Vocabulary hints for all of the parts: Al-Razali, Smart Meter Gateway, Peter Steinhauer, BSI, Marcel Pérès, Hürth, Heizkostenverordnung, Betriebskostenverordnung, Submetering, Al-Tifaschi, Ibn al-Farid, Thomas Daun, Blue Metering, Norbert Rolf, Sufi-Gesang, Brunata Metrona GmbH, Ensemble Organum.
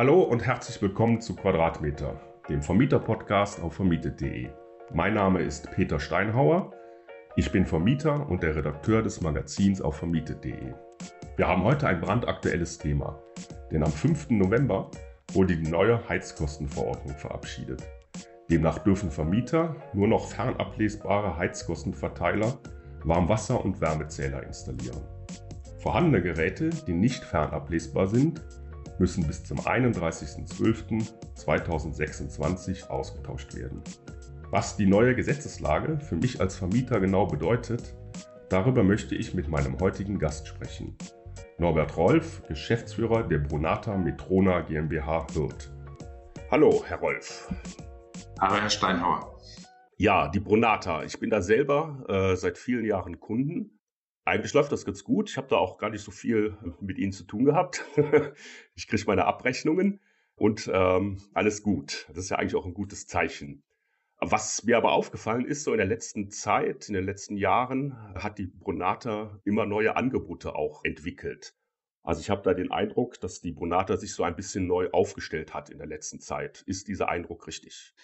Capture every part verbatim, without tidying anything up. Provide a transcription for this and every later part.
Hallo und herzlich willkommen zu Quadratmeter, dem Vermieter-Podcast auf vermietet punkt de. Mein Name ist Peter Steinhauer, ich bin Vermieter und der Redakteur des Magazins auf vermietet punkt de. Wir haben heute ein brandaktuelles Thema, denn am fünften November wurde die neue Heizkostenverordnung verabschiedet. Demnach dürfen Vermieter nur noch fernablesbare Heizkostenverteiler, Warmwasser- und Wärmezähler installieren. Vorhandene Geräte, die nicht fernablesbar sind, müssen bis zum einunddreißigsten zwölften zweitausendsechsundzwanzig ausgetauscht werden. Was die neue Gesetzeslage für mich als Vermieter genau bedeutet, darüber möchte ich mit meinem heutigen Gast sprechen. Norbert Rolf, Geschäftsführer der Brunata Metrona GmbH Hürth. Hallo, Herr Rolf. Hallo, Herr Steinhauer. Ja, die Brunata. Ich bin da selber äh, seit vielen Jahren Kunden. Eigentlich läuft das ganz gut. Ich habe da auch gar nicht so viel mit Ihnen zu tun gehabt. Ich kriege meine Abrechnungen und ähm, alles gut. Das ist ja eigentlich auch ein gutes Zeichen. Was mir aber aufgefallen ist, so in der letzten Zeit, in den letzten Jahren, hat die Brunata immer neue Angebote auch entwickelt. Also ich habe da den Eindruck, dass die Brunata sich so ein bisschen neu aufgestellt hat in der letzten Zeit. Ist dieser Eindruck richtig?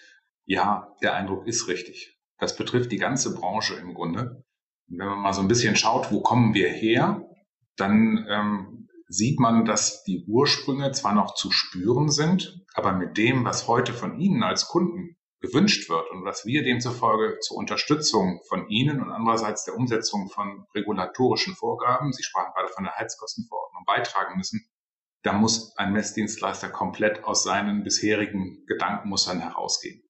Ja, der Eindruck ist richtig. Das betrifft die ganze Branche im Grunde. Wenn man mal so ein bisschen schaut, wo kommen wir her, dann ähm, sieht man, dass die Ursprünge zwar noch zu spüren sind, aber mit dem, was heute von Ihnen als Kunden gewünscht wird und was wir demzufolge zur Unterstützung von Ihnen und andererseits der Umsetzung von regulatorischen Vorgaben, Sie sprachen gerade von der Heizkostenverordnung, beitragen müssen, da muss ein Messdienstleister komplett aus seinen bisherigen Gedankenmustern herausgehen.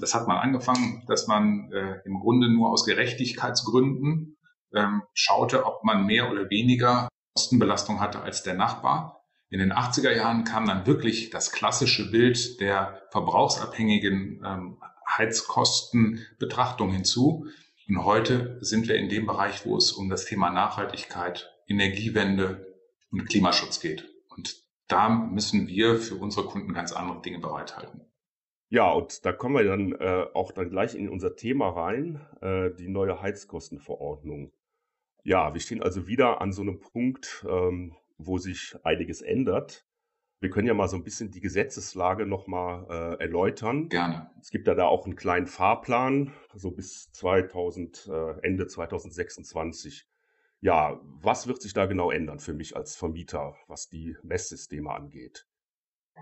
Das hat man angefangen, dass man äh, im Grunde nur aus Gerechtigkeitsgründen ähm, schaute, ob man mehr oder weniger Kostenbelastung hatte als der Nachbar. In den achtziger Jahren kam dann wirklich das klassische Bild der verbrauchsabhängigen ähm, Heizkostenbetrachtung hinzu. Und heute sind wir in dem Bereich, wo es um das Thema Nachhaltigkeit, Energiewende und Klimaschutz geht. Und da müssen wir für unsere Kunden ganz andere Dinge bereithalten. Ja, und da kommen wir dann äh, auch dann gleich in unser Thema rein, äh, die neue Heizkostenverordnung. Ja, wir stehen also wieder an so einem Punkt, ähm, wo sich einiges ändert. Wir können ja mal so ein bisschen die Gesetzeslage nochmal äh, erläutern. Gerne. Es gibt ja da auch einen kleinen Fahrplan, so bis zweitausend, äh, Ende zweitausendsechsundzwanzig. Ja, was wird sich da genau ändern für mich als Vermieter, was die Messsysteme angeht?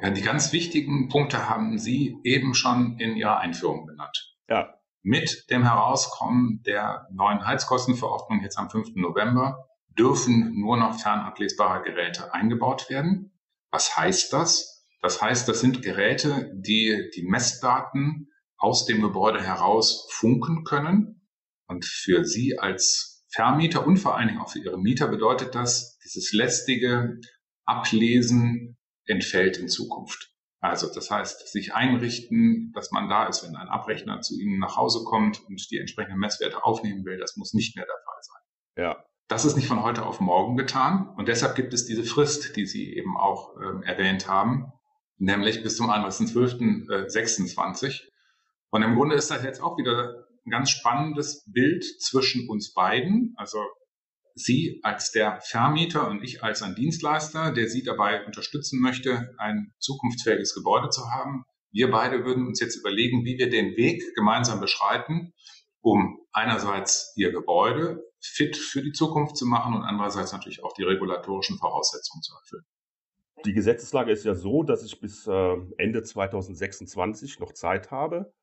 Ja, die ganz wichtigen Punkte haben Sie eben schon in Ihrer Einführung benannt. Ja. Mit dem Herauskommen der neuen Heizkostenverordnung jetzt am fünften November dürfen nur noch fernablesbare Geräte eingebaut werden. Was heißt das? Das heißt, das sind Geräte, die die Messdaten aus dem Gebäude heraus funken können. Und für Sie als Vermieter und vor allen Dingen auch für Ihre Mieter bedeutet das, dieses lästige Ablesen entfällt in Zukunft. Also das heißt, sich einrichten, dass man da ist, wenn ein Abrechner zu Ihnen nach Hause kommt und die entsprechenden Messwerte aufnehmen will, das muss nicht mehr der Fall sein. Ja. Das ist nicht von heute auf morgen getan und deshalb gibt es diese Frist, die Sie eben auch ähm, erwähnt haben, nämlich bis zum einunddreißigsten zwölften sechsundzwanzig. Und im Grunde ist das jetzt auch wieder ein ganz spannendes Bild zwischen uns beiden, also Sie als der Vermieter und ich als ein Dienstleister, der Sie dabei unterstützen möchte, ein zukunftsfähiges Gebäude zu haben. Wir beide würden uns jetzt überlegen, wie wir den Weg gemeinsam beschreiten, um einerseits Ihr Gebäude fit für die Zukunft zu machen und andererseits natürlich auch die regulatorischen Voraussetzungen zu erfüllen. Die Gesetzeslage ist ja so, dass ich bis Ende zweitausendsechsundzwanzig noch Zeit habe.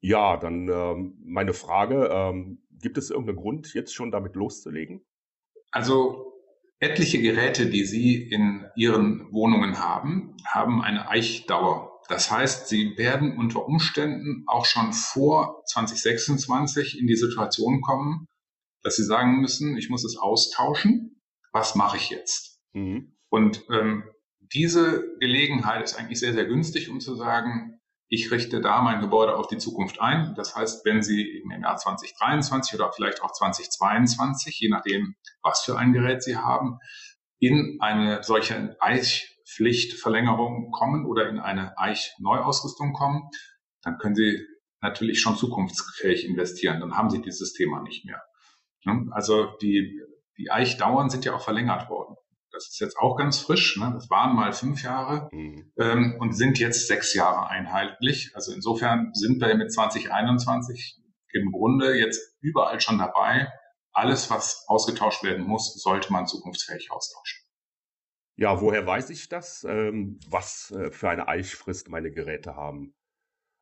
Ja, dann ähm, meine Frage, ähm, gibt es irgendeinen Grund, jetzt schon damit loszulegen? Also etliche Geräte, die Sie in Ihren Wohnungen haben, haben eine Eichdauer. Das heißt, Sie werden unter Umständen auch schon vor zweitausendsechsundzwanzig in die Situation kommen, dass Sie sagen müssen, ich muss es austauschen. Was mache ich jetzt? Mhm. Und ähm, diese Gelegenheit ist eigentlich sehr, sehr günstig, um zu sagen, ich richte da mein Gebäude auf die Zukunft ein. Das heißt, wenn Sie im Jahr zweitausenddreiundzwanzig oder vielleicht auch zweitausendzweiundzwanzig, je nachdem, was für ein Gerät Sie haben, in eine solche Eichpflichtverlängerung kommen oder in eine Eichneuausrüstung kommen, dann können Sie natürlich schon zukunftsfähig investieren. Dann haben Sie dieses Thema nicht mehr. Also die, die Eichdauern sind ja auch verlängert worden. Das ist jetzt auch ganz frisch, ne? Das waren mal fünf Jahre mhm. ähm, und sind jetzt sechs Jahre einheitlich. Also insofern sind wir mit zwanzig einundzwanzig im Grunde jetzt überall schon dabei. Alles, was ausgetauscht werden muss, sollte man zukunftsfähig austauschen. Ja, woher weiß ich das? Ähm, was äh, für eine Eichfrist meine Geräte haben?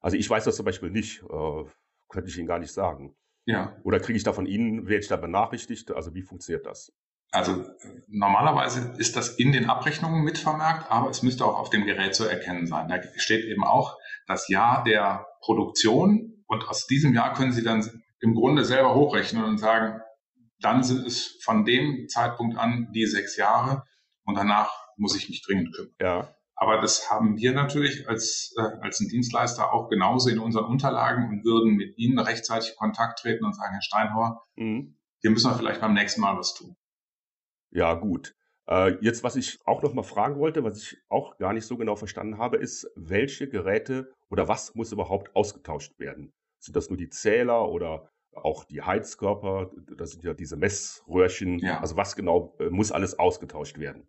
Also ich weiß das zum Beispiel nicht, äh, könnte ich Ihnen gar nicht sagen. Ja. Oder kriege ich da von Ihnen, werde ich da benachrichtigt? Also wie funktioniert das? Also normalerweise ist das in den Abrechnungen mitvermerkt, aber es müsste auch auf dem Gerät zu erkennen sein. Da steht eben auch das Jahr der Produktion und aus diesem Jahr können Sie dann im Grunde selber hochrechnen und sagen, dann sind es von dem Zeitpunkt an die sechs Jahre und danach muss ich mich dringend kümmern. Ja. Aber das haben wir natürlich als, äh, als ein Dienstleister auch genauso in unseren Unterlagen und würden mit Ihnen rechtzeitig in Kontakt treten und sagen, Herr Steinhauer, mhm. hier müssen wir vielleicht beim nächsten Mal was tun. Ja, gut. Äh, jetzt, was ich auch noch mal fragen wollte, was ich auch gar nicht so genau verstanden habe, ist, welche Geräte oder was muss überhaupt ausgetauscht werden? Sind das nur die Zähler oder auch die Heizkörper? Das sind ja diese Messröhrchen. Ja. Also was genau äh, muss alles ausgetauscht werden?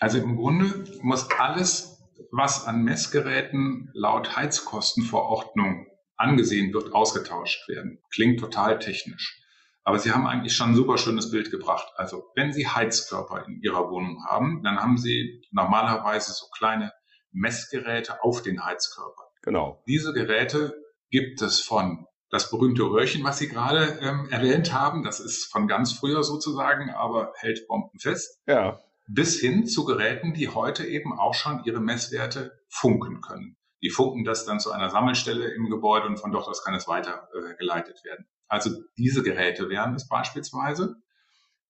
Also im Grunde muss alles, was an Messgeräten laut Heizkostenverordnung angesehen wird, ausgetauscht werden. Klingt total technisch. Aber Sie haben eigentlich schon ein super schönes Bild gebracht. Also wenn Sie Heizkörper in Ihrer Wohnung haben, dann haben Sie normalerweise so kleine Messgeräte auf den Heizkörper. Genau. Diese Geräte gibt es von das berühmte Röhrchen, was Sie gerade ähm, erwähnt haben. Das ist von ganz früher sozusagen, aber hält bombenfest. Ja. Bis hin zu Geräten, die heute eben auch schon ihre Messwerte funken können. Die funken das dann zu einer Sammelstelle im Gebäude und von dort aus kann es weitergeleitet äh, werden. Also diese Geräte wären es beispielsweise.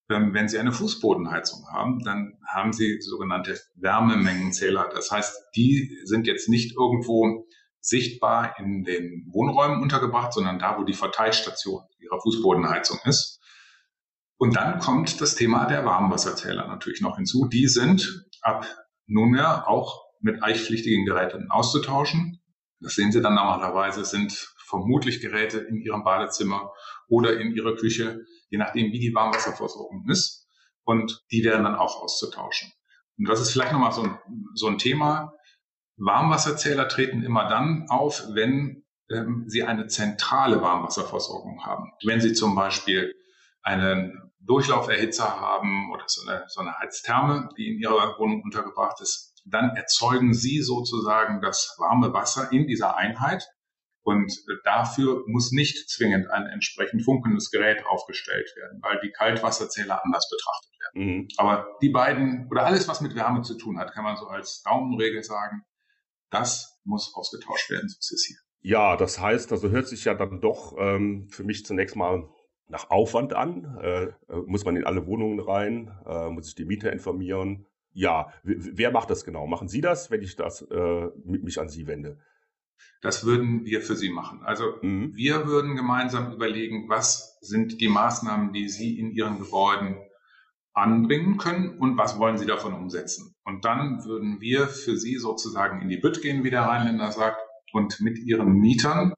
Wenn Sie eine Fußbodenheizung haben, dann haben Sie sogenannte Wärmemengenzähler. Das heißt, die sind jetzt nicht irgendwo sichtbar in den Wohnräumen untergebracht, sondern da, wo die Verteilstation Ihrer Fußbodenheizung ist. Und dann kommt das Thema der Warmwasserzähler natürlich noch hinzu. Die sind ab nunmehr auch mit eichpflichtigen Geräten auszutauschen. Das sehen Sie dann normalerweise, sind vermutlich Geräte in Ihrem Badezimmer oder in Ihrer Küche, je nachdem, wie die Warmwasserversorgung ist. Und die werden dann auch auszutauschen. Und das ist vielleicht nochmal so ein, so ein Thema. Warmwasserzähler treten immer dann auf, wenn ähm, Sie eine zentrale Warmwasserversorgung haben. Wenn Sie zum Beispiel einen Durchlauferhitzer haben oder so eine, so eine Heiztherme, die in Ihrer Wohnung untergebracht ist, dann erzeugen Sie sozusagen das warme Wasser in dieser Einheit. Und dafür muss nicht zwingend ein entsprechend funkelndes Gerät aufgestellt werden, weil die Kaltwasserzähler anders betrachtet werden. Mhm. Aber die beiden oder alles, was mit Wärme zu tun hat, kann man so als Daumenregel sagen, das muss ausgetauscht werden sukzessive. Ja, das heißt, also hört sich ja dann doch ähm, für mich zunächst mal nach Aufwand an. Äh, muss man in alle Wohnungen rein? Äh, muss ich die Mieter informieren? Ja, wer macht das genau? Machen Sie das, wenn ich das äh, mich an Sie wende? Das würden wir für Sie machen. Also mhm. wir würden gemeinsam überlegen, was sind die Maßnahmen, die Sie in Ihren Gebäuden anbringen können und was wollen Sie davon umsetzen. Und dann würden wir für Sie sozusagen in die Bütt gehen, wie der Rheinländer sagt, und mit Ihren Mietern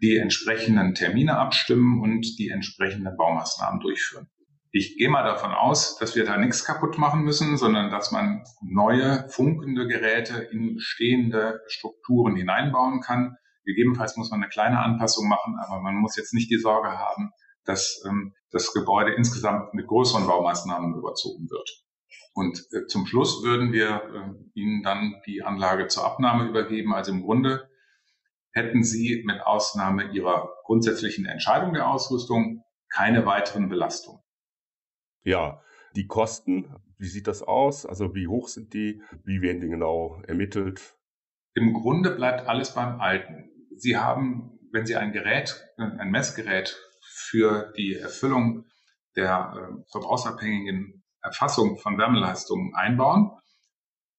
die entsprechenden Termine abstimmen und die entsprechenden Baumaßnahmen durchführen. Ich gehe mal davon aus, dass wir da nichts kaputt machen müssen, sondern dass man neue funkende Geräte in bestehende Strukturen hineinbauen kann. Gegebenenfalls muss man eine kleine Anpassung machen, aber man muss jetzt nicht die Sorge haben, dass ähm, das Gebäude insgesamt mit größeren Baumaßnahmen überzogen wird. Und äh, zum Schluss würden wir äh, Ihnen dann die Anlage zur Abnahme übergeben. Also im Grunde hätten Sie mit Ausnahme Ihrer grundsätzlichen Entscheidung der Ausrüstung keine weiteren Belastungen. Ja, die Kosten, wie sieht das aus? Also wie hoch sind die? Wie werden die genau ermittelt? Im Grunde bleibt alles beim Alten. Sie haben, wenn Sie ein Gerät, ein Messgerät für die Erfüllung der äh, verbrauchsabhängigen Erfassung von Wärmeleistungen einbauen,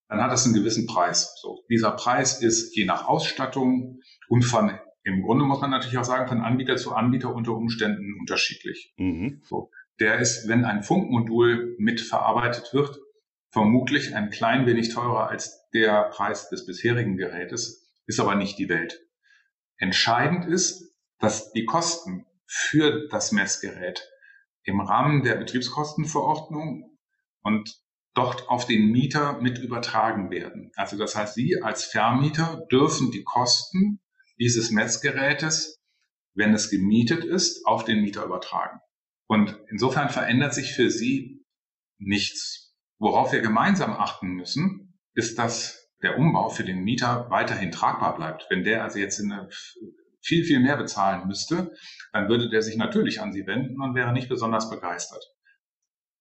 dann hat das einen gewissen Preis. So, dieser Preis ist je nach Ausstattung und von, im Grunde muss man natürlich auch sagen, von Anbieter zu Anbieter unter Umständen unterschiedlich. Mhm. So. Der ist, wenn ein Funkmodul mitverarbeitet wird, vermutlich ein klein wenig teurer als der Preis des bisherigen Gerätes, ist aber nicht die Welt. Entscheidend ist, dass die Kosten für das Messgerät im Rahmen der Betriebskostenverordnung und dort auf den Mieter mit übertragen werden. Also das heißt, Sie als Vermieter dürfen die Kosten dieses Messgerätes, wenn es gemietet ist, auf den Mieter übertragen. Und insofern verändert sich für Sie nichts. Worauf wir gemeinsam achten müssen, ist, dass der Umbau für den Mieter weiterhin tragbar bleibt. Wenn der also jetzt in eine viel, viel mehr bezahlen müsste, dann würde der sich natürlich an Sie wenden und wäre nicht besonders begeistert.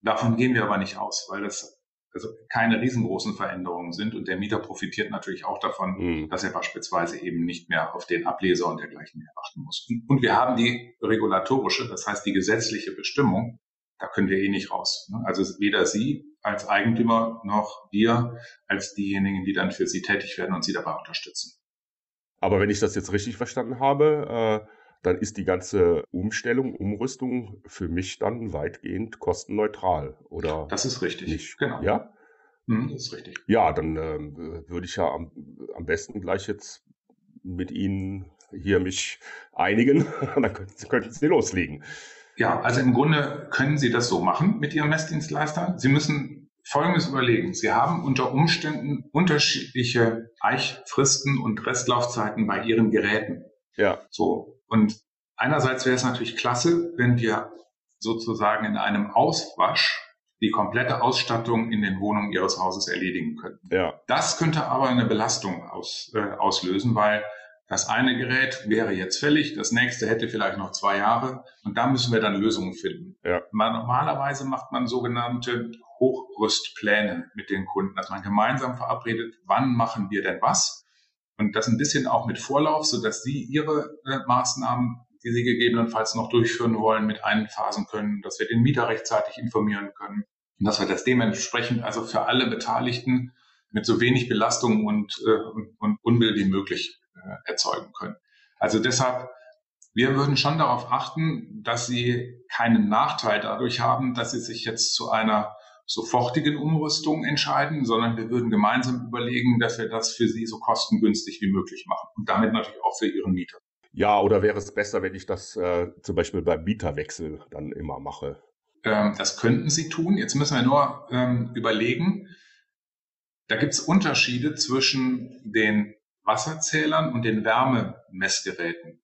Davon gehen wir aber nicht aus, weil das also keine riesengroßen Veränderungen sind und der Mieter profitiert natürlich auch davon, mhm. dass er beispielsweise eben nicht mehr auf den Ableser und dergleichen mehr achten muss. Und wir haben die regulatorische, das heißt die gesetzliche Bestimmung, da können wir eh nicht raus. Also weder Sie als Eigentümer noch wir als diejenigen, die dann für Sie tätig werden und Sie dabei unterstützen. Aber wenn ich das jetzt richtig verstanden habe, äh dann ist die ganze Umstellung, Umrüstung für mich dann weitgehend kostenneutral, oder? Das ist richtig, nicht? Genau. Ja, mhm, das ist richtig. Ja, dann äh, würde ich ja am, am besten gleich jetzt mit Ihnen hier mich einigen, dann könnten, könnten Sie loslegen. Ja, also im Grunde können Sie das so machen mit Ihrem Messdienstleister. Sie müssen Folgendes überlegen. Sie haben unter Umständen unterschiedliche Eichfristen und Restlaufzeiten bei Ihren Geräten. Ja. So. Und einerseits wäre es natürlich klasse, wenn wir sozusagen in einem Auswasch die komplette Ausstattung in den Wohnungen Ihres Hauses erledigen könnten. Ja. Das könnte aber eine Belastung aus, äh, auslösen, weil das eine Gerät wäre jetzt fällig, das nächste hätte vielleicht noch zwei Jahre und da müssen wir dann Lösungen finden. Ja. Man, normalerweise macht man sogenannte Hochrüstpläne mit den Kunden, dass man gemeinsam verabredet, wann machen wir denn was? Und das ein bisschen auch mit Vorlauf, sodass Sie Ihre äh, Maßnahmen, die Sie gegebenenfalls noch durchführen wollen, mit einphasen können, dass wir den Mieter rechtzeitig informieren können und dass wir das dementsprechend also für alle Beteiligten mit so wenig Belastung und, äh, und, und Unwill wie möglich äh, erzeugen können. Also deshalb, wir würden schon darauf achten, dass Sie keinen Nachteil dadurch haben, dass Sie sich jetzt zu einer sofortigen Umrüstung entscheiden, sondern wir würden gemeinsam überlegen, dass wir das für Sie so kostengünstig wie möglich machen und damit natürlich auch für Ihren Mieter. Ja, oder wäre es besser, wenn ich das äh, zum Beispiel beim Mieterwechsel dann immer mache? Ähm, das könnten Sie tun. Jetzt müssen wir nur ähm, überlegen, da gibt es Unterschiede zwischen den Wasserzählern und den Wärmemessgeräten.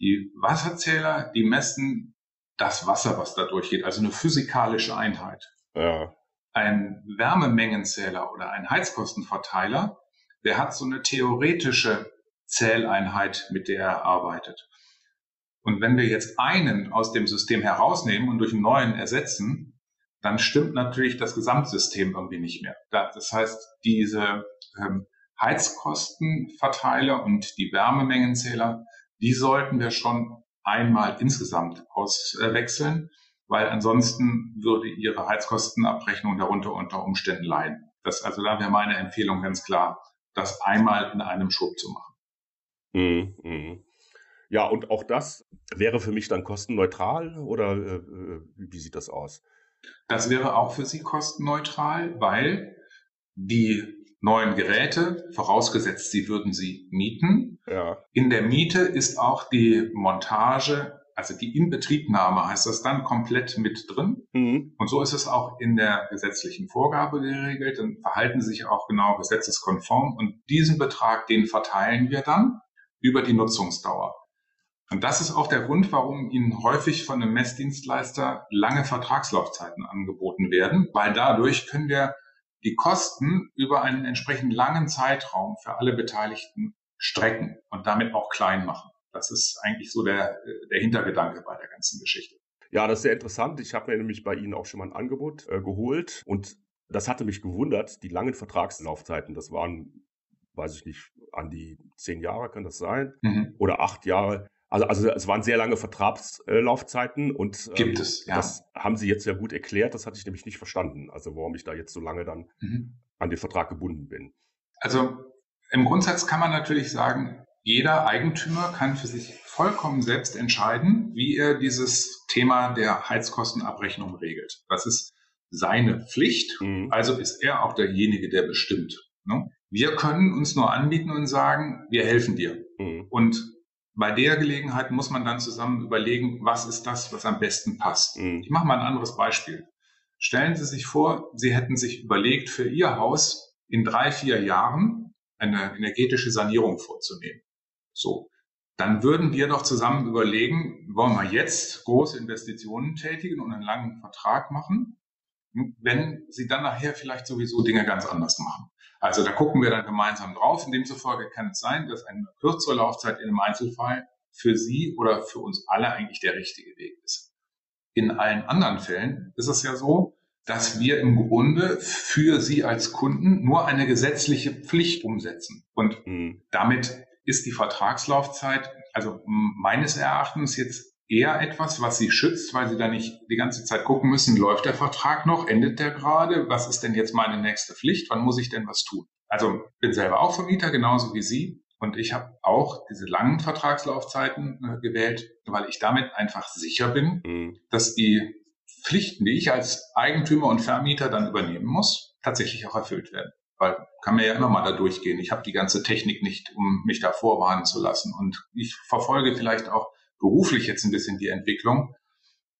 Die Wasserzähler, die messen das Wasser, was da durchgeht, also eine physikalische Einheit. Ja. Ein Wärmemengenzähler oder ein Heizkostenverteiler, der hat so eine theoretische Zähleinheit, mit der er arbeitet. Und wenn wir jetzt einen aus dem System herausnehmen und durch einen neuen ersetzen, dann stimmt natürlich das Gesamtsystem irgendwie nicht mehr. Das heißt, diese Heizkostenverteiler und die Wärmemengenzähler, die sollten wir schon einmal insgesamt auswechseln, weil ansonsten würde Ihre Heizkostenabrechnung darunter unter Umständen leiden. Das, also da wäre meine Empfehlung ganz klar, das einmal in einem Schub zu machen. Mm, mm. Ja, und auch das wäre für mich dann kostenneutral oder äh, wie sieht das aus? Das wäre auch für Sie kostenneutral, weil die neuen Geräte, vorausgesetzt Sie würden sie mieten, ja. In der Miete ist auch die Montage, also die Inbetriebnahme heißt das dann, komplett mit drin. Mhm. Und so ist es auch in der gesetzlichen Vorgabe geregelt. Dann verhalten Sie sich auch genau gesetzeskonform. Und diesen Betrag, den verteilen wir dann über die Nutzungsdauer. Und das ist auch der Grund, warum Ihnen häufig von einem Messdienstleister lange Vertragslaufzeiten angeboten werden. Weil dadurch können wir die Kosten über einen entsprechend langen Zeitraum für alle Beteiligten strecken und damit auch klein machen. Das ist eigentlich so der, der Hintergedanke bei der ganzen Geschichte. Ja, das ist sehr interessant. Ich habe mir nämlich bei Ihnen auch schon mal ein Angebot äh, geholt. Und das hatte mich gewundert, die langen Vertragslaufzeiten. Das waren, weiß ich nicht, an die zehn Jahre kann das sein. Mhm. Oder acht Jahre. Also, also es waren sehr lange Vertragslaufzeiten. Und ähm, Gibt es, ja. Das haben Sie jetzt ja gut erklärt. Das hatte ich nämlich nicht verstanden. Also warum ich da jetzt so lange dann mhm. an den Vertrag gebunden bin. Also im Grundsatz kann man natürlich sagen, jeder Eigentümer kann für sich vollkommen selbst entscheiden, wie er dieses Thema der Heizkostenabrechnung regelt. Das ist seine Pflicht, mhm. also ist er auch derjenige, der bestimmt. Ne? Wir können uns nur anbieten und sagen, wir helfen dir. Mhm. Und bei der Gelegenheit muss man dann zusammen überlegen, was ist das, was am besten passt. Mhm. Ich mache mal ein anderes Beispiel. Stellen Sie sich vor, Sie hätten sich überlegt, für Ihr Haus in drei, vier Jahren eine energetische Sanierung vorzunehmen. So, dann würden wir doch zusammen überlegen, wollen wir jetzt große Investitionen tätigen und einen langen Vertrag machen, wenn Sie dann nachher vielleicht sowieso Dinge ganz anders machen. Also da gucken wir dann gemeinsam drauf. In demzufolge kann es sein, dass eine kürzere Laufzeit in einem Einzelfall für Sie oder für uns alle eigentlich der richtige Weg ist. In allen anderen Fällen ist es ja so, dass wir im Grunde für Sie als Kunden nur eine gesetzliche Pflicht umsetzen. Und mhm. damit ist die Vertragslaufzeit, also meines Erachtens jetzt eher etwas, was Sie schützt, weil Sie da nicht die ganze Zeit gucken müssen, läuft der Vertrag noch, endet der gerade, was ist denn jetzt meine nächste Pflicht, wann muss ich denn was tun? Also bin selber auch Vermieter, genauso wie Sie, und ich habe auch diese langen Vertragslaufzeiten äh, gewählt, weil ich damit einfach sicher bin, mhm. dass die Pflichten, die ich als Eigentümer und Vermieter dann übernehmen muss, tatsächlich auch erfüllt werden. Weil kann mir ja immer mal da durchgehen. Ich habe die ganze Technik nicht, um mich da vorwarnen zu lassen. Und ich verfolge vielleicht auch beruflich jetzt ein bisschen die Entwicklung,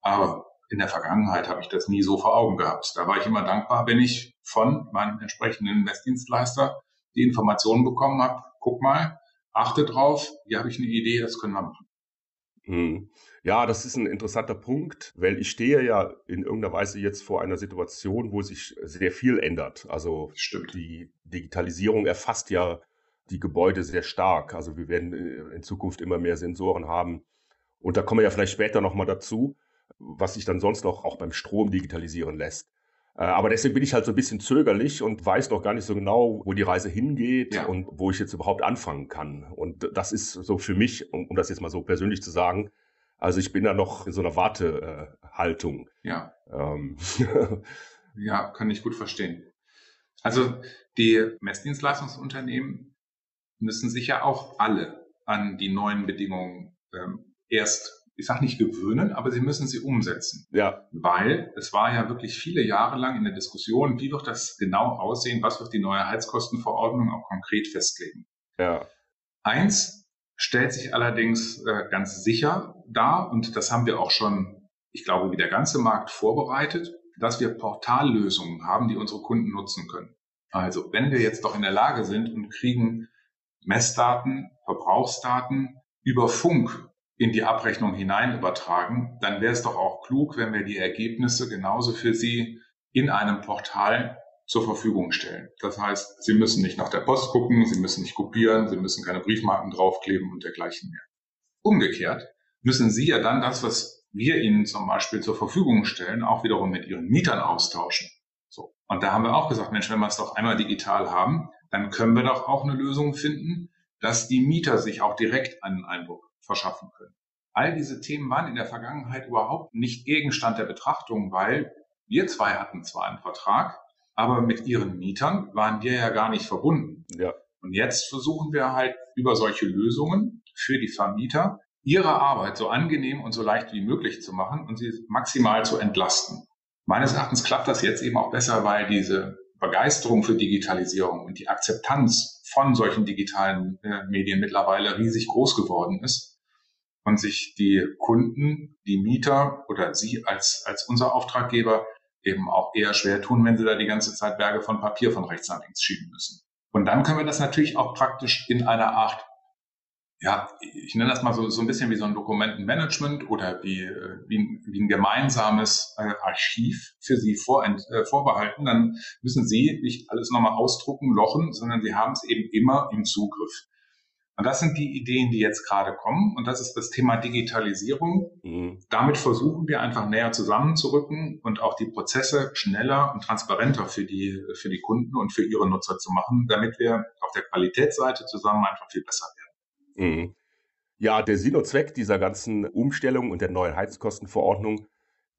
aber in der Vergangenheit habe ich das nie so vor Augen gehabt. Da war ich immer dankbar, wenn ich von meinem entsprechenden Messdienstleister die Informationen bekommen habe, guck mal, achte drauf, hier habe ich eine Idee, das können wir machen. Hm. Ja, das ist ein interessanter Punkt, weil ich stehe ja in irgendeiner Weise jetzt vor einer Situation, wo sich sehr viel ändert. Also stimmt. Die Digitalisierung erfasst ja die Gebäude sehr stark. Also wir werden in Zukunft immer mehr Sensoren haben. Und da kommen wir ja vielleicht später nochmal dazu, was sich dann sonst noch auch beim Strom digitalisieren lässt. Aber deswegen bin ich halt so ein bisschen zögerlich und weiß noch gar nicht so genau, wo die Reise hingeht ja. und wo ich jetzt überhaupt anfangen kann. Und das ist so für mich, um, um das jetzt mal so persönlich zu sagen, also ich bin da noch in so einer Wartehaltung. Ja. Ähm. Ja, kann ich gut verstehen. Also die Messdienstleistungsunternehmen müssen sich ja auch alle an die neuen Bedingungen ähm, erst, ich sage nicht gewöhnen, aber sie müssen sie umsetzen. Ja. Weil es war ja wirklich viele Jahre lang in der Diskussion, wie wird das genau aussehen, was wird die neue Heizkostenverordnung auch konkret festlegen. Ja. Eins stellt sich allerdings äh, ganz sicher dar, und das haben wir auch schon, ich glaube, wie der ganze Markt vorbereitet, dass wir Portallösungen haben, die unsere Kunden nutzen können. Also wenn wir jetzt doch in der Lage sind und kriegen Messdaten, Verbrauchsdaten über Funk in die Abrechnung hinein übertragen, dann wäre es doch auch klug, wenn wir die Ergebnisse genauso für Sie in einem Portal zur Verfügung stellen. Das heißt, Sie müssen nicht nach der Post gucken, Sie müssen nicht kopieren, Sie müssen keine Briefmarken draufkleben und dergleichen mehr. Umgekehrt müssen Sie ja dann das, was wir Ihnen zum Beispiel zur Verfügung stellen, auch wiederum mit Ihren Mietern austauschen. So. Und da haben wir auch gesagt, Mensch, wenn wir es doch einmal digital haben, dann können wir doch auch eine Lösung finden, dass die Mieter sich auch direkt einen Eindruck verschaffen können. All diese Themen waren in der Vergangenheit überhaupt nicht Gegenstand der Betrachtung, weil wir zwei hatten zwar einen Vertrag, aber mit ihren Mietern waren wir ja gar nicht verbunden. Ja. Und jetzt versuchen wir halt über solche Lösungen für die Vermieter, ihre Arbeit so angenehm und so leicht wie möglich zu machen und sie maximal zu entlasten. Meines Erachtens klappt das jetzt eben auch besser, weil diese Begeisterung für Digitalisierung und die Akzeptanz von solchen digitalen äh, Medien mittlerweile riesig groß geworden ist und sich die Kunden, die Mieter oder Sie als, als unser Auftraggeber eben auch eher schwer tun, wenn Sie da die ganze Zeit Berge von Papier von rechts nach links schieben müssen. Und dann können wir das natürlich auch praktisch in einer Art, ja, ich nenne das mal so, so ein bisschen wie so ein Dokumentenmanagement oder wie, wie, wie ein gemeinsames Archiv für Sie vor, äh, vorbehalten, dann müssen Sie nicht alles nochmal ausdrucken, lochen, sondern Sie haben es eben immer im Zugriff. Und das sind die Ideen, die jetzt gerade kommen. Und das ist das Thema Digitalisierung. Mhm. Damit versuchen wir einfach näher zusammenzurücken und auch die Prozesse schneller und transparenter für die, für die Kunden und für ihre Nutzer zu machen, damit wir auf der Qualitätsseite zusammen einfach viel besser werden. Ja, der Sinn und Zweck dieser ganzen Umstellung und der neuen Heizkostenverordnung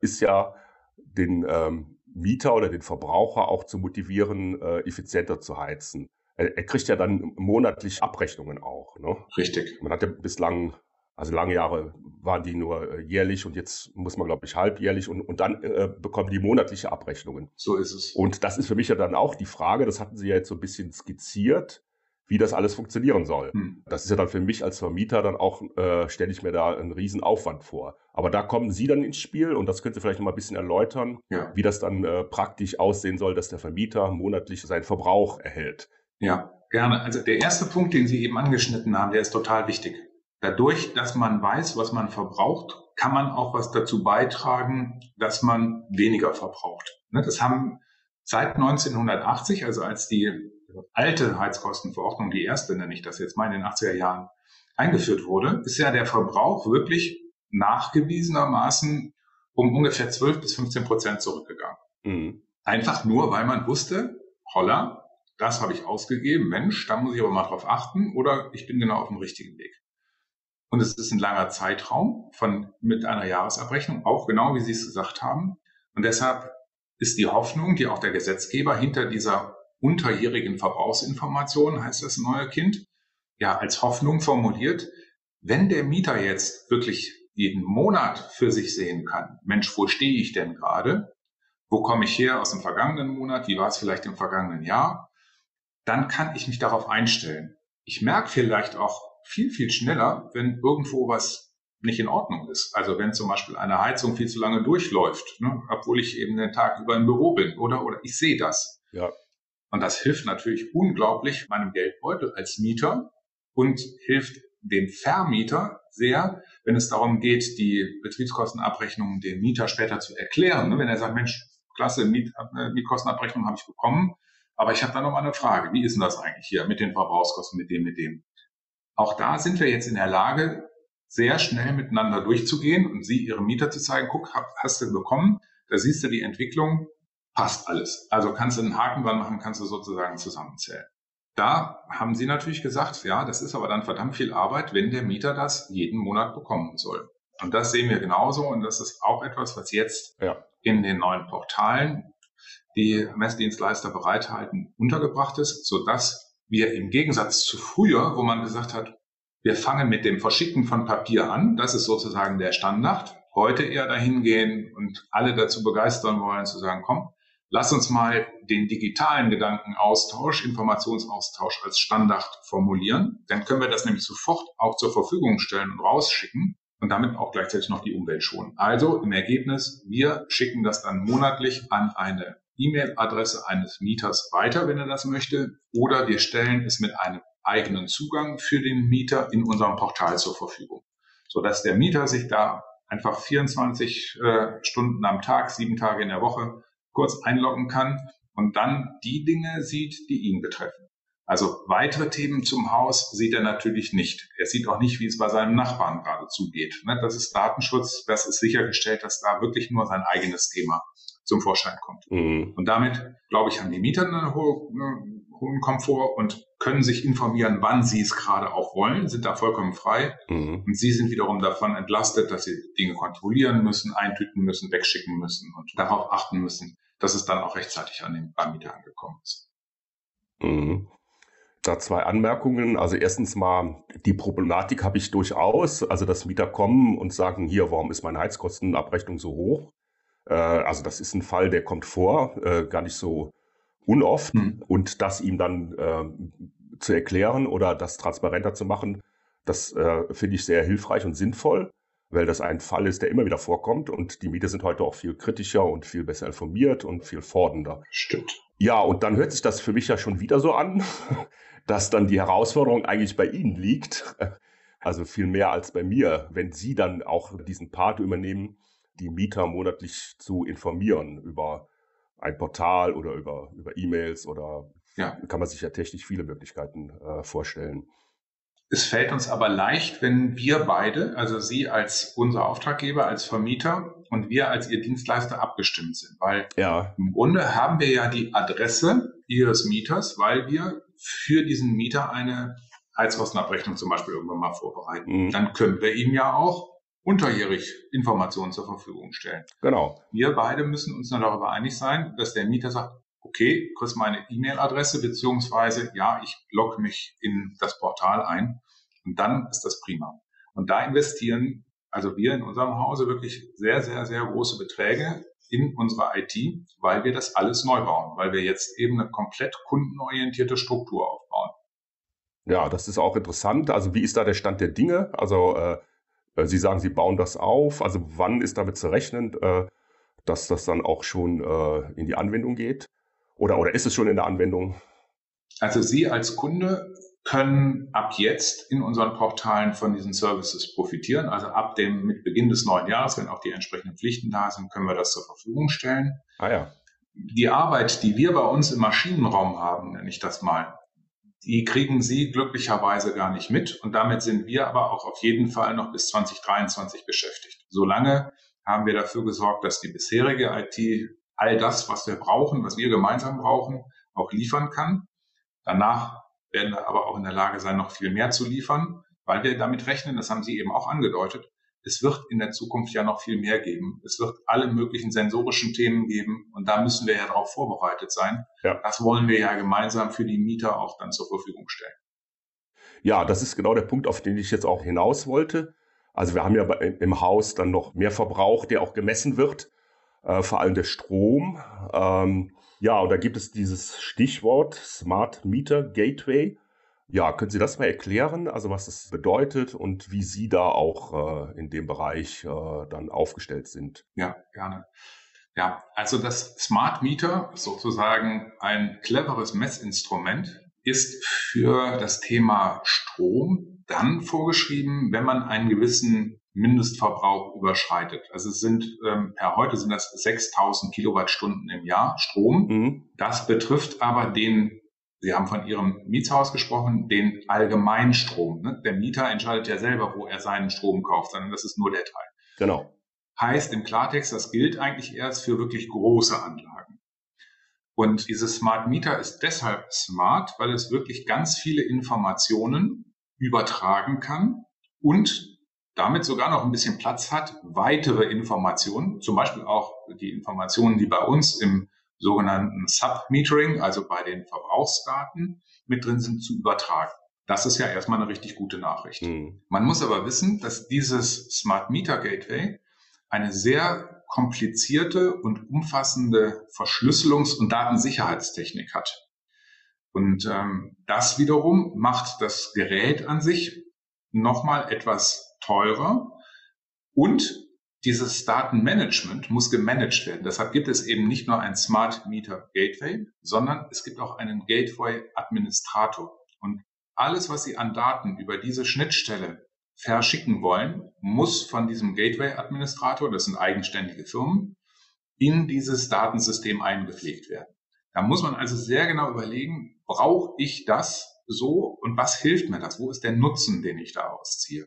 ist ja, den ähm, Mieter oder den Verbraucher auch zu motivieren, äh, effizienter zu heizen. Er, er kriegt ja dann monatlich Abrechnungen auch. Ne? Richtig. Man hatte bislang, also lange Jahre waren die nur jährlich und jetzt muss man, glaube ich, halbjährlich und, und dann äh, bekommen die monatliche Abrechnungen. So ist es. Und das ist für mich ja dann auch die Frage, das hatten Sie ja jetzt so ein bisschen skizziert. wie das alles funktionieren soll. Hm. Das ist ja dann für mich als Vermieter dann auch, äh, stelle ich mir da einen riesen Aufwand vor. Aber da kommen Sie dann ins Spiel und das könnt ihr vielleicht noch mal ein bisschen erläutern, ja. wie das dann äh, praktisch aussehen soll, dass der Vermieter monatlich seinen Verbrauch erhält. Ja, gerne. Also der erste Punkt, den Sie eben angeschnitten haben, der ist total wichtig. Dadurch, dass man weiß, was man verbraucht, kann man auch was dazu beitragen, dass man weniger verbraucht. Das haben seit neunzehnhundertachtzig, also als die alte Heizkostenverordnung, die erste nenne ich das jetzt mal, in den achtziger Jahren eingeführt wurde, ist ja der Verbrauch wirklich nachgewiesenermaßen um ungefähr zwölf bis fünfzehn Prozent zurückgegangen. Mhm. Einfach nur, weil man wusste, holla, das habe ich ausgegeben, Mensch, da muss ich aber mal drauf achten oder ich bin genau auf dem richtigen Weg. Und es ist ein langer Zeitraum von mit einer Jahresabrechnung, auch genau wie Sie es gesagt haben. Und deshalb ist die Hoffnung, die auch der Gesetzgeber hinter dieser unterjährigen Verbrauchsinformation, heißt das neue Kind, ja als Hoffnung formuliert, wenn der Mieter jetzt wirklich jeden Monat für sich sehen kann, Mensch, wo stehe ich denn gerade? Wo komme ich her aus dem vergangenen Monat? Wie war es vielleicht im vergangenen Jahr? Dann kann ich mich darauf einstellen. Ich merke vielleicht auch, viel, viel schneller, wenn irgendwo was nicht in Ordnung ist. Also wenn zum Beispiel eine Heizung viel zu lange durchläuft, ne, obwohl ich eben den Tag über im Büro bin, oder? Oder ich sehe das. Ja. Und das hilft natürlich unglaublich meinem Geldbeutel als Mieter und hilft dem Vermieter sehr, wenn es darum geht, die Betriebskostenabrechnung dem Mieter später zu erklären. Ne? Wenn er sagt, Mensch, klasse, Miet, äh, Mietkostenabrechnung habe ich bekommen, aber ich habe da noch mal eine Frage. Wie ist denn das eigentlich hier mit den Verbrauchskosten, mit dem, mit dem? Auch da sind wir jetzt in der Lage, sehr schnell miteinander durchzugehen und Sie Ihrem Mieter zu zeigen, guck, hast du bekommen, da siehst du die Entwicklung, passt alles. Also kannst du einen Haken dran machen, kannst du sozusagen zusammenzählen. Da haben Sie natürlich gesagt, ja, das ist aber dann verdammt viel Arbeit, wenn der Mieter das jeden Monat bekommen soll. Und das sehen wir genauso und das ist auch etwas, was jetzt ja. in den neuen Portalen, die Messdienstleister bereithalten, untergebracht ist, sodass wir im Gegensatz zu früher, wo man gesagt hat, wir fangen mit dem Verschicken von Papier an, das ist sozusagen der Standard, heute eher dahin gehen und alle dazu begeistern wollen, zu sagen, komm, lass uns mal den digitalen Gedankenaustausch, Informationsaustausch als Standard formulieren, dann können wir das nämlich sofort auch zur Verfügung stellen und rausschicken und damit auch gleichzeitig noch die Umwelt schonen. Also im Ergebnis, wir schicken das dann monatlich an eine E-Mail-Adresse eines Mieters weiter, wenn er das möchte, oder wir stellen es mit einem eigenen Zugang für den Mieter in unserem Portal zur Verfügung, sodass der Mieter sich da einfach vierundzwanzig äh, Stunden am Tag, sieben Tage in der Woche kurz einloggen kann und dann die Dinge sieht, die ihn betreffen. Also weitere Themen zum Haus sieht er natürlich nicht. Er sieht auch nicht, wie es bei seinem Nachbarn gerade zugeht. Ne? Das ist Datenschutz, das ist sichergestellt, dass da wirklich nur sein eigenes Thema zum Vorschein kommt. Mhm. Und damit, glaube ich, haben die Mieter einen hohen, hohen Komfort und können sich informieren, wann sie es gerade auch wollen, sind da vollkommen frei. Mhm. Und sie sind wiederum davon entlastet, dass sie Dinge kontrollieren müssen, eintüten müssen, wegschicken müssen und darauf achten müssen, dass es dann auch rechtzeitig an den Mieter angekommen ist. Mhm. Da zwei Anmerkungen. Also erstens mal, die Problematik habe ich durchaus. Also dass Mieter kommen und sagen, hier, warum ist meine Heizkostenabrechnung so hoch? Also das ist ein Fall, der kommt vor, äh, gar nicht so unoft. Mhm. Und das ihm dann äh, zu erklären oder das transparenter zu machen, das äh, finde ich sehr hilfreich und sinnvoll, weil das ein Fall ist, der immer wieder vorkommt. Und die Mieter sind heute auch viel kritischer und viel besser informiert und viel fordernder. Stimmt. Ja, und dann hört sich das für mich ja schon wieder so an, dass dann die Herausforderung eigentlich bei Ihnen liegt. Also viel mehr als bei mir, wenn Sie dann auch diesen Part übernehmen, die Mieter monatlich zu informieren über ein Portal oder über, über E-Mails oder ja. kann man sich ja technisch viele Möglichkeiten äh, vorstellen. Es fällt uns aber leicht, wenn wir beide, also Sie als unser Auftraggeber, als Vermieter und wir als Ihr Dienstleister abgestimmt sind, weil ja. im Grunde haben wir ja die Adresse Ihres Mieters, weil wir für diesen Mieter eine Heizkostenabrechnung zum Beispiel irgendwann mal vorbereiten. Mhm. Dann können wir ihm ja auch unterjährig Informationen zur Verfügung stellen. Genau. Wir beide müssen uns dann darüber einig sein, dass der Mieter sagt, okay, kurz meine E-Mail-Adresse, beziehungsweise ja, ich logge mich in das Portal ein und dann ist das prima. Und da investieren also wir in unserem Hause wirklich sehr, sehr, sehr große Beträge in unsere I T, weil wir das alles neu bauen, weil wir jetzt eben eine komplett kundenorientierte Struktur aufbauen. Ja, das ist auch interessant. Also wie ist da der Stand der Dinge? Also äh, Sie sagen, Sie bauen das auf. Also wann ist damit zu rechnen, äh, dass das dann auch schon äh, in die Anwendung geht? Oder, oder ist es schon in der Anwendung? Also Sie als Kunde können ab jetzt in unseren Portalen von diesen Services profitieren. Also ab dem mit Beginn des neuen Jahres, wenn auch die entsprechenden Pflichten da sind, können wir das zur Verfügung stellen. Ah ja. Die Arbeit, die wir bei uns im Maschinenraum haben, nenne ich das mal, die kriegen Sie glücklicherweise gar nicht mit. Und damit sind wir aber auch auf jeden Fall noch bis zwanzig dreiundzwanzig beschäftigt. Solange haben wir dafür gesorgt, dass die bisherige I T all das, was wir brauchen, was wir gemeinsam brauchen, auch liefern kann. Danach werden wir aber auch in der Lage sein, noch viel mehr zu liefern, weil wir damit rechnen, das haben Sie eben auch angedeutet, es wird in der Zukunft ja noch viel mehr geben. Es wird alle möglichen sensorischen Themen geben und da müssen wir ja darauf vorbereitet sein. Ja. Das wollen wir ja gemeinsam für die Mieter auch dann zur Verfügung stellen. Ja, das ist genau der Punkt, auf den ich jetzt auch hinaus wollte. Also wir haben ja im Haus dann noch mehr Verbrauch, der auch gemessen wird, äh, vor allem der Strom. Ähm, ja, und da gibt es dieses Stichwort Smart Meter Gateway. Ja, können Sie das mal erklären, also was das bedeutet und wie Sie da auch äh, in dem Bereich äh, dann aufgestellt sind? Ja, gerne. Ja, also das Smart Meter, sozusagen ein cleveres Messinstrument, ist für das Thema Strom dann vorgeschrieben, wenn man einen gewissen Mindestverbrauch überschreitet. Also es sind ähm, per heute sind das sechstausend Kilowattstunden im Jahr Strom. Mhm. Das betrifft aber den Sie haben von Ihrem Mietshaus gesprochen, den Allgemeinstrom. Ne? Der Mieter entscheidet ja selber, wo er seinen Strom kauft, sondern das ist nur der Teil. Genau. Heißt im Klartext, das gilt eigentlich erst für wirklich große Anlagen. Und dieses Smart Meter ist deshalb smart, weil es wirklich ganz viele Informationen übertragen kann und damit sogar noch ein bisschen Platz hat, weitere Informationen, zum Beispiel auch die Informationen, die bei uns im sogenannten Submetering, also bei den Verbrauchsdaten, mit drin sind, zu übertragen. Das ist ja erstmal eine richtig gute Nachricht. Mhm. Man muss aber wissen, dass dieses Smart Meter Gateway eine sehr komplizierte und umfassende Verschlüsselungs- und Datensicherheitstechnik hat. Und ähm, das wiederum macht das Gerät an sich nochmal etwas teurer und dieses Datenmanagement muss gemanagt werden. Deshalb gibt es eben nicht nur ein Smart Meter Gateway, sondern es gibt auch einen Gateway Administrator. Und alles, was Sie an Daten über diese Schnittstelle verschicken wollen, muss von diesem Gateway Administrator, das sind eigenständige Firmen, in dieses Datensystem eingepflegt werden. Da muss man also sehr genau überlegen, brauche ich das so und was hilft mir das? Wo ist der Nutzen, den ich da ausziehe?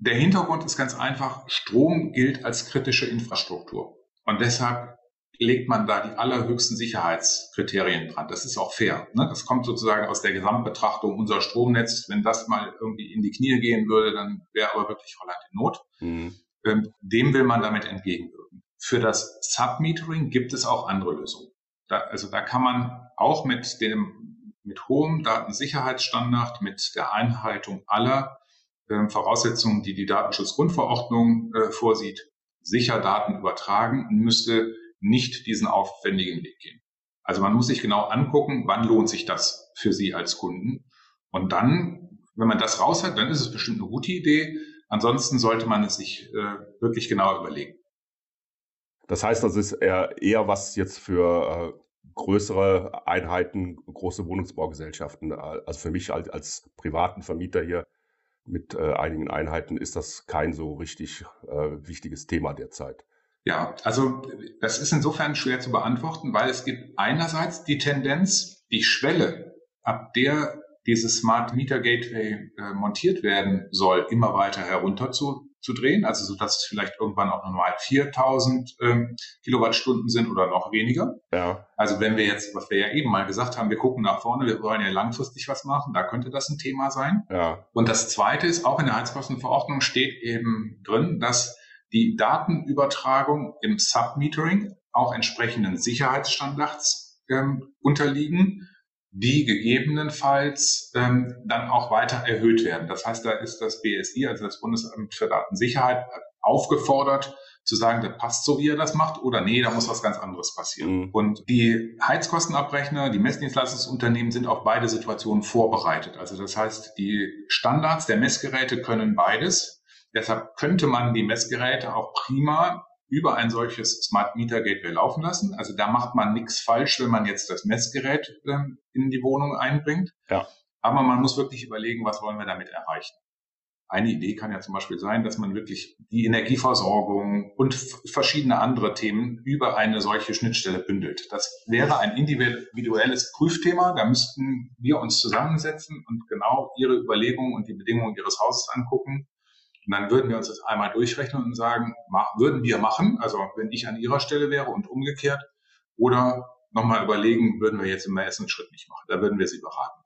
Der Hintergrund ist ganz einfach, Strom gilt als kritische Infrastruktur und deshalb legt man da die allerhöchsten Sicherheitskriterien dran. Das ist auch fair. Ne? Das kommt sozusagen aus der Gesamtbetrachtung unser Stromnetz. Wenn das mal irgendwie in die Knie gehen würde, dann wäre aber wirklich Holland in Not. Mhm. Dem will man damit entgegenwirken. Für das Submetering gibt es auch andere Lösungen. Da, also da kann man auch mit dem mit hohem Datensicherheitsstandard, mit der Einhaltung aller Voraussetzungen, die die Datenschutzgrundverordnung äh, vorsieht, sicher Daten übertragen und müsste nicht diesen aufwendigen Weg gehen. Also man muss sich genau angucken, wann lohnt sich das für Sie als Kunden. Und dann, wenn man das raus hat, dann ist es bestimmt eine gute Idee. Ansonsten sollte man es sich äh, wirklich genau überlegen. Das heißt, das ist eher, eher was jetzt für äh, größere Einheiten, große Wohnungsbaugesellschaften, also für mich als, als privaten Vermieter hier, mit äh, einigen Einheiten ist das kein so richtig äh, wichtiges Thema derzeit. Ja, also das ist insofern schwer zu beantworten, weil es gibt einerseits die Tendenz, die Schwelle, ab der dieses Smart Meter Gateway äh, montiert werden soll, immer weiter herunter zu, zu drehen, also so dass es vielleicht irgendwann auch nochmal viertausend ähm, Kilowattstunden sind oder noch weniger. Ja. Also wenn wir jetzt, was wir ja eben mal gesagt haben, wir gucken nach vorne, wir wollen ja langfristig was machen, da könnte das ein Thema sein. Ja. Und das Zweite ist, auch in der Heizkostenverordnung steht eben drin, dass die Datenübertragung im Submetering auch entsprechenden Sicherheitsstandards ähm, unterliegen, die gegebenenfalls ähm, dann auch weiter erhöht werden. Das heißt, da ist das B S I, also das Bundesamt für Datensicherheit, aufgefordert, zu sagen, das passt so, wie er das macht, oder nee, da muss was ganz anderes passieren. Mhm. Und die Heizkostenabrechner, die Messdienstleistungsunternehmen sind auf beide Situationen vorbereitet. Also das heißt, die Standards der Messgeräte können beides. Deshalb könnte man die Messgeräte auch prima über ein solches Smart Meter Gateway laufen lassen. Also da macht man nichts falsch, wenn man jetzt das Messgerät äh, in die Wohnung einbringt. Ja. Aber man muss wirklich überlegen, was wollen wir damit erreichen. Eine Idee kann ja zum Beispiel sein, dass man wirklich die Energieversorgung und verschiedene andere Themen über eine solche Schnittstelle bündelt. Das wäre ein individuelles Prüfthema. Da müssten wir uns zusammensetzen und genau Ihre Überlegungen und die Bedingungen Ihres Hauses angucken. Und dann würden wir uns das einmal durchrechnen und sagen, würden wir machen, also wenn ich an Ihrer Stelle wäre und umgekehrt, oder nochmal überlegen, würden wir jetzt im ersten Schritt nicht machen. Da würden wir Sie beraten.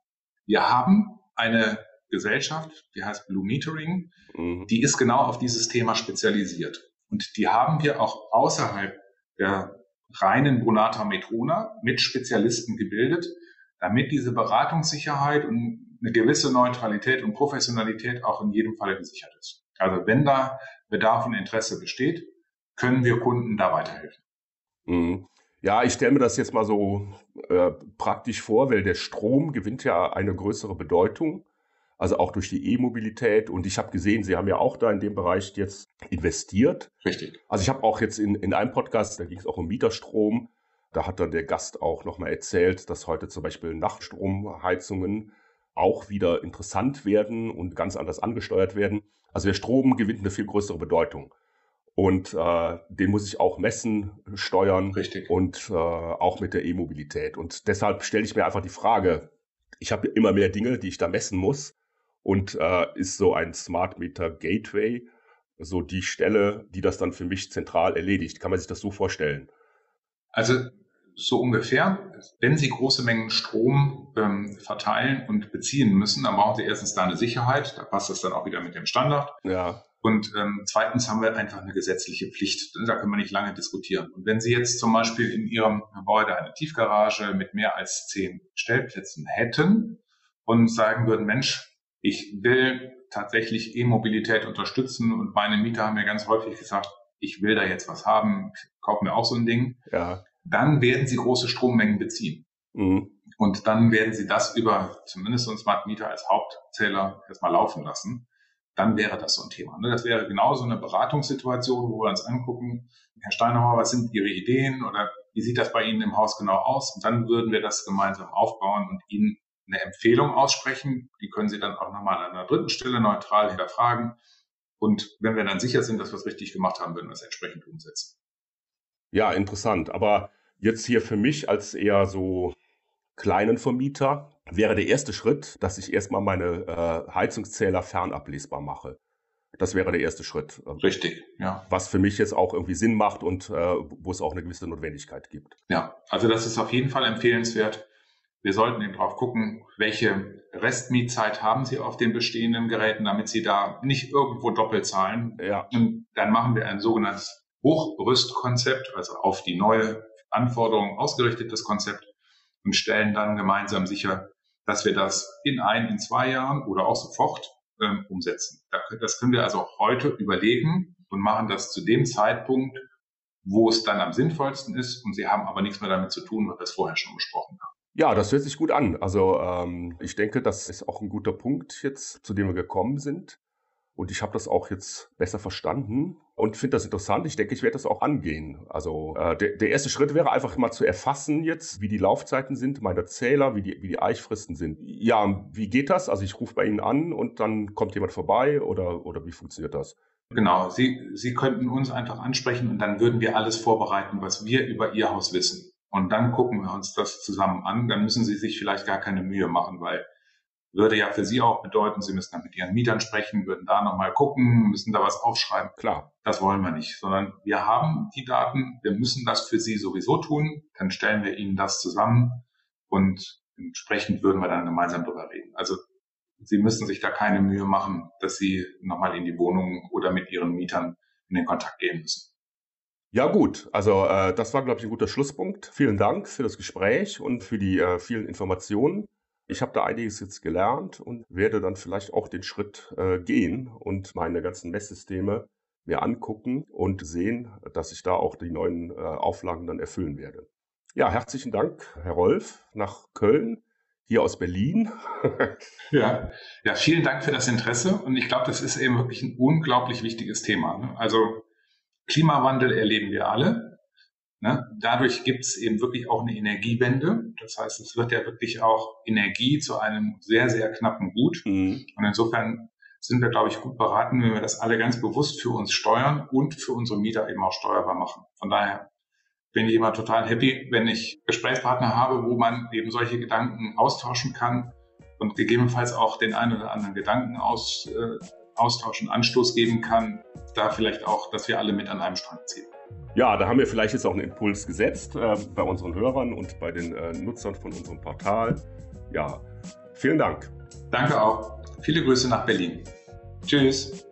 Wir haben eine Gesellschaft, die heißt Blue Metering, mhm. die ist genau auf dieses Thema spezialisiert. Und die haben wir auch außerhalb der reinen Brunata Metrona mit Spezialisten gebildet, damit diese Beratungssicherheit und eine gewisse Neutralität und Professionalität auch in jedem Falle gesichert ist. Also wenn da Bedarf und Interesse besteht, können wir Kunden da weiterhelfen. Mhm. Ja, ich stelle mir das jetzt mal so äh, praktisch vor, weil der Strom gewinnt ja eine größere Bedeutung, also auch durch die E-Mobilität. Und ich habe gesehen, Sie haben ja auch da in dem Bereich jetzt investiert. Richtig. Also ich habe auch jetzt in, in einem Podcast, da ging es auch um Mieterstrom, da hat dann der Gast auch nochmal erzählt, dass heute zum Beispiel Nachtstromheizungen auch wieder interessant werden und ganz anders angesteuert werden. Also der Strom gewinnt eine viel größere Bedeutung. Und äh, den muss ich auch messen, steuern. Richtig. Und äh, auch mit der E-Mobilität. Und deshalb stelle ich mir einfach die Frage, ich habe immer mehr Dinge, die ich da messen muss. Und äh, ist so ein Smart Meter Gateway so die Stelle, die das dann für mich zentral erledigt? Kann man sich das so vorstellen? Also so ungefähr. Wenn Sie große Mengen Strom ähm, verteilen und beziehen müssen, dann brauchen Sie erstens da eine Sicherheit. Da passt das dann auch wieder mit dem Standard. Ja. Und ähm, zweitens haben wir einfach eine gesetzliche Pflicht. Da können wir nicht lange diskutieren. Und wenn Sie jetzt zum Beispiel in Ihrem Gebäude eine Tiefgarage mit mehr als zehn Stellplätzen hätten und sagen würden, Mensch, ich will tatsächlich E-Mobilität unterstützen und meine Mieter haben mir ganz häufig gesagt, ich will da jetzt was haben, kauf mir auch so ein Ding. Ja. Dann werden Sie große Strommengen beziehen. Mhm. Und dann werden Sie das über zumindest so ein Smart Meter als Hauptzähler erstmal laufen lassen. Dann wäre das so ein Thema. Das wäre genau so eine Beratungssituation, wo wir uns angucken, Herr Steinhauer, was sind Ihre Ideen oder wie sieht das bei Ihnen im Haus genau aus? Und dann würden wir das gemeinsam aufbauen und Ihnen eine Empfehlung aussprechen. Die können Sie dann auch nochmal an einer dritten Stelle neutral hinterfragen. Und wenn wir dann sicher sind, dass wir es richtig gemacht haben, würden wir es entsprechend umsetzen. Ja, interessant. Aber jetzt hier für mich als eher so kleinen Vermieter wäre der erste Schritt, dass ich erstmal meine äh, Heizungszähler fernablesbar mache. Das wäre der erste Schritt. Richtig, ja. Was für mich jetzt auch irgendwie Sinn macht und äh, wo es auch eine gewisse Notwendigkeit gibt. Ja, also das ist auf jeden Fall empfehlenswert. Wir sollten eben drauf gucken, welche Restmietzeit haben Sie auf den bestehenden Geräten, damit Sie da nicht irgendwo doppelt zahlen. Ja. Und dann machen wir ein sogenanntes Hochrüstkonzept, also auf die neue Anforderung ausgerichtetes Konzept und stellen dann gemeinsam sicher, dass wir das in ein, in zwei Jahren oder auch sofort ähm, umsetzen. Das können wir also auch heute überlegen und machen das zu dem Zeitpunkt, wo es dann am sinnvollsten ist. Und Sie haben aber nichts mehr damit zu tun, weil wir es vorher schon besprochen haben. Ja, das hört sich gut an. Also ähm, ich denke, das ist auch ein guter Punkt jetzt, zu dem wir gekommen sind. Und ich habe das auch jetzt besser verstanden und finde das interessant. Ich denke, ich werde das auch angehen. Also äh, der, der erste Schritt wäre einfach mal zu erfassen jetzt, wie die Laufzeiten sind, meine Zähler, wie die, wie die Eichfristen sind. Ja, wie geht das? Also ich rufe bei Ihnen an und dann kommt jemand vorbei oder, oder wie funktioniert das? Genau, Sie, Sie könnten uns einfach ansprechen und dann würden wir alles vorbereiten, was wir über Ihr Haus wissen. Und dann gucken wir uns das zusammen an. Dann müssen Sie sich vielleicht gar keine Mühe machen, weil würde ja für Sie auch bedeuten, Sie müssen dann mit Ihren Mietern sprechen, würden da nochmal gucken, müssen da was aufschreiben. Klar, das wollen wir nicht, sondern wir haben die Daten, wir müssen das für Sie sowieso tun, dann stellen wir Ihnen das zusammen und entsprechend würden wir dann gemeinsam drüber reden. Also Sie müssen sich da keine Mühe machen, dass Sie nochmal in die Wohnung oder mit Ihren Mietern in den Kontakt gehen müssen. Ja gut, also äh, das war, glaube ich, ein guter Schlusspunkt. Vielen Dank für das Gespräch und für die äh, vielen Informationen. Ich habe da einiges jetzt gelernt und werde dann vielleicht auch den Schritt äh, gehen und meine ganzen Messsysteme mir angucken und sehen, dass ich da auch die neuen äh, Auflagen dann erfüllen werde. Ja, herzlichen Dank, Herr Rolf, nach Köln, hier aus Berlin. ja. ja, vielen Dank für das Interesse. Und ich glaube, das ist eben wirklich ein unglaublich wichtiges Thema. Ne? Also Klimawandel erleben wir alle. Ne? Dadurch gibt es eben wirklich auch eine Energiewende. Das heißt, es wird ja wirklich auch Energie zu einem sehr, sehr knappen Gut. Mhm. Und insofern sind wir, glaube ich, gut beraten, wenn wir das alle ganz bewusst für uns steuern und für unsere Mieter eben auch steuerbar machen. Von daher bin ich immer total happy, wenn ich Gesprächspartner habe, wo man eben solche Gedanken austauschen kann und gegebenenfalls auch den einen oder anderen Gedanken aus, äh, austauschen, Anstoß geben kann, da vielleicht auch, dass wir alle mit an einem Strang ziehen. Ja, da haben wir vielleicht jetzt auch einen Impuls gesetzt äh, bei unseren Hörern und bei den äh, Nutzern von unserem Portal. Ja, vielen Dank. Danke auch. Viele Grüße nach Berlin. Tschüss.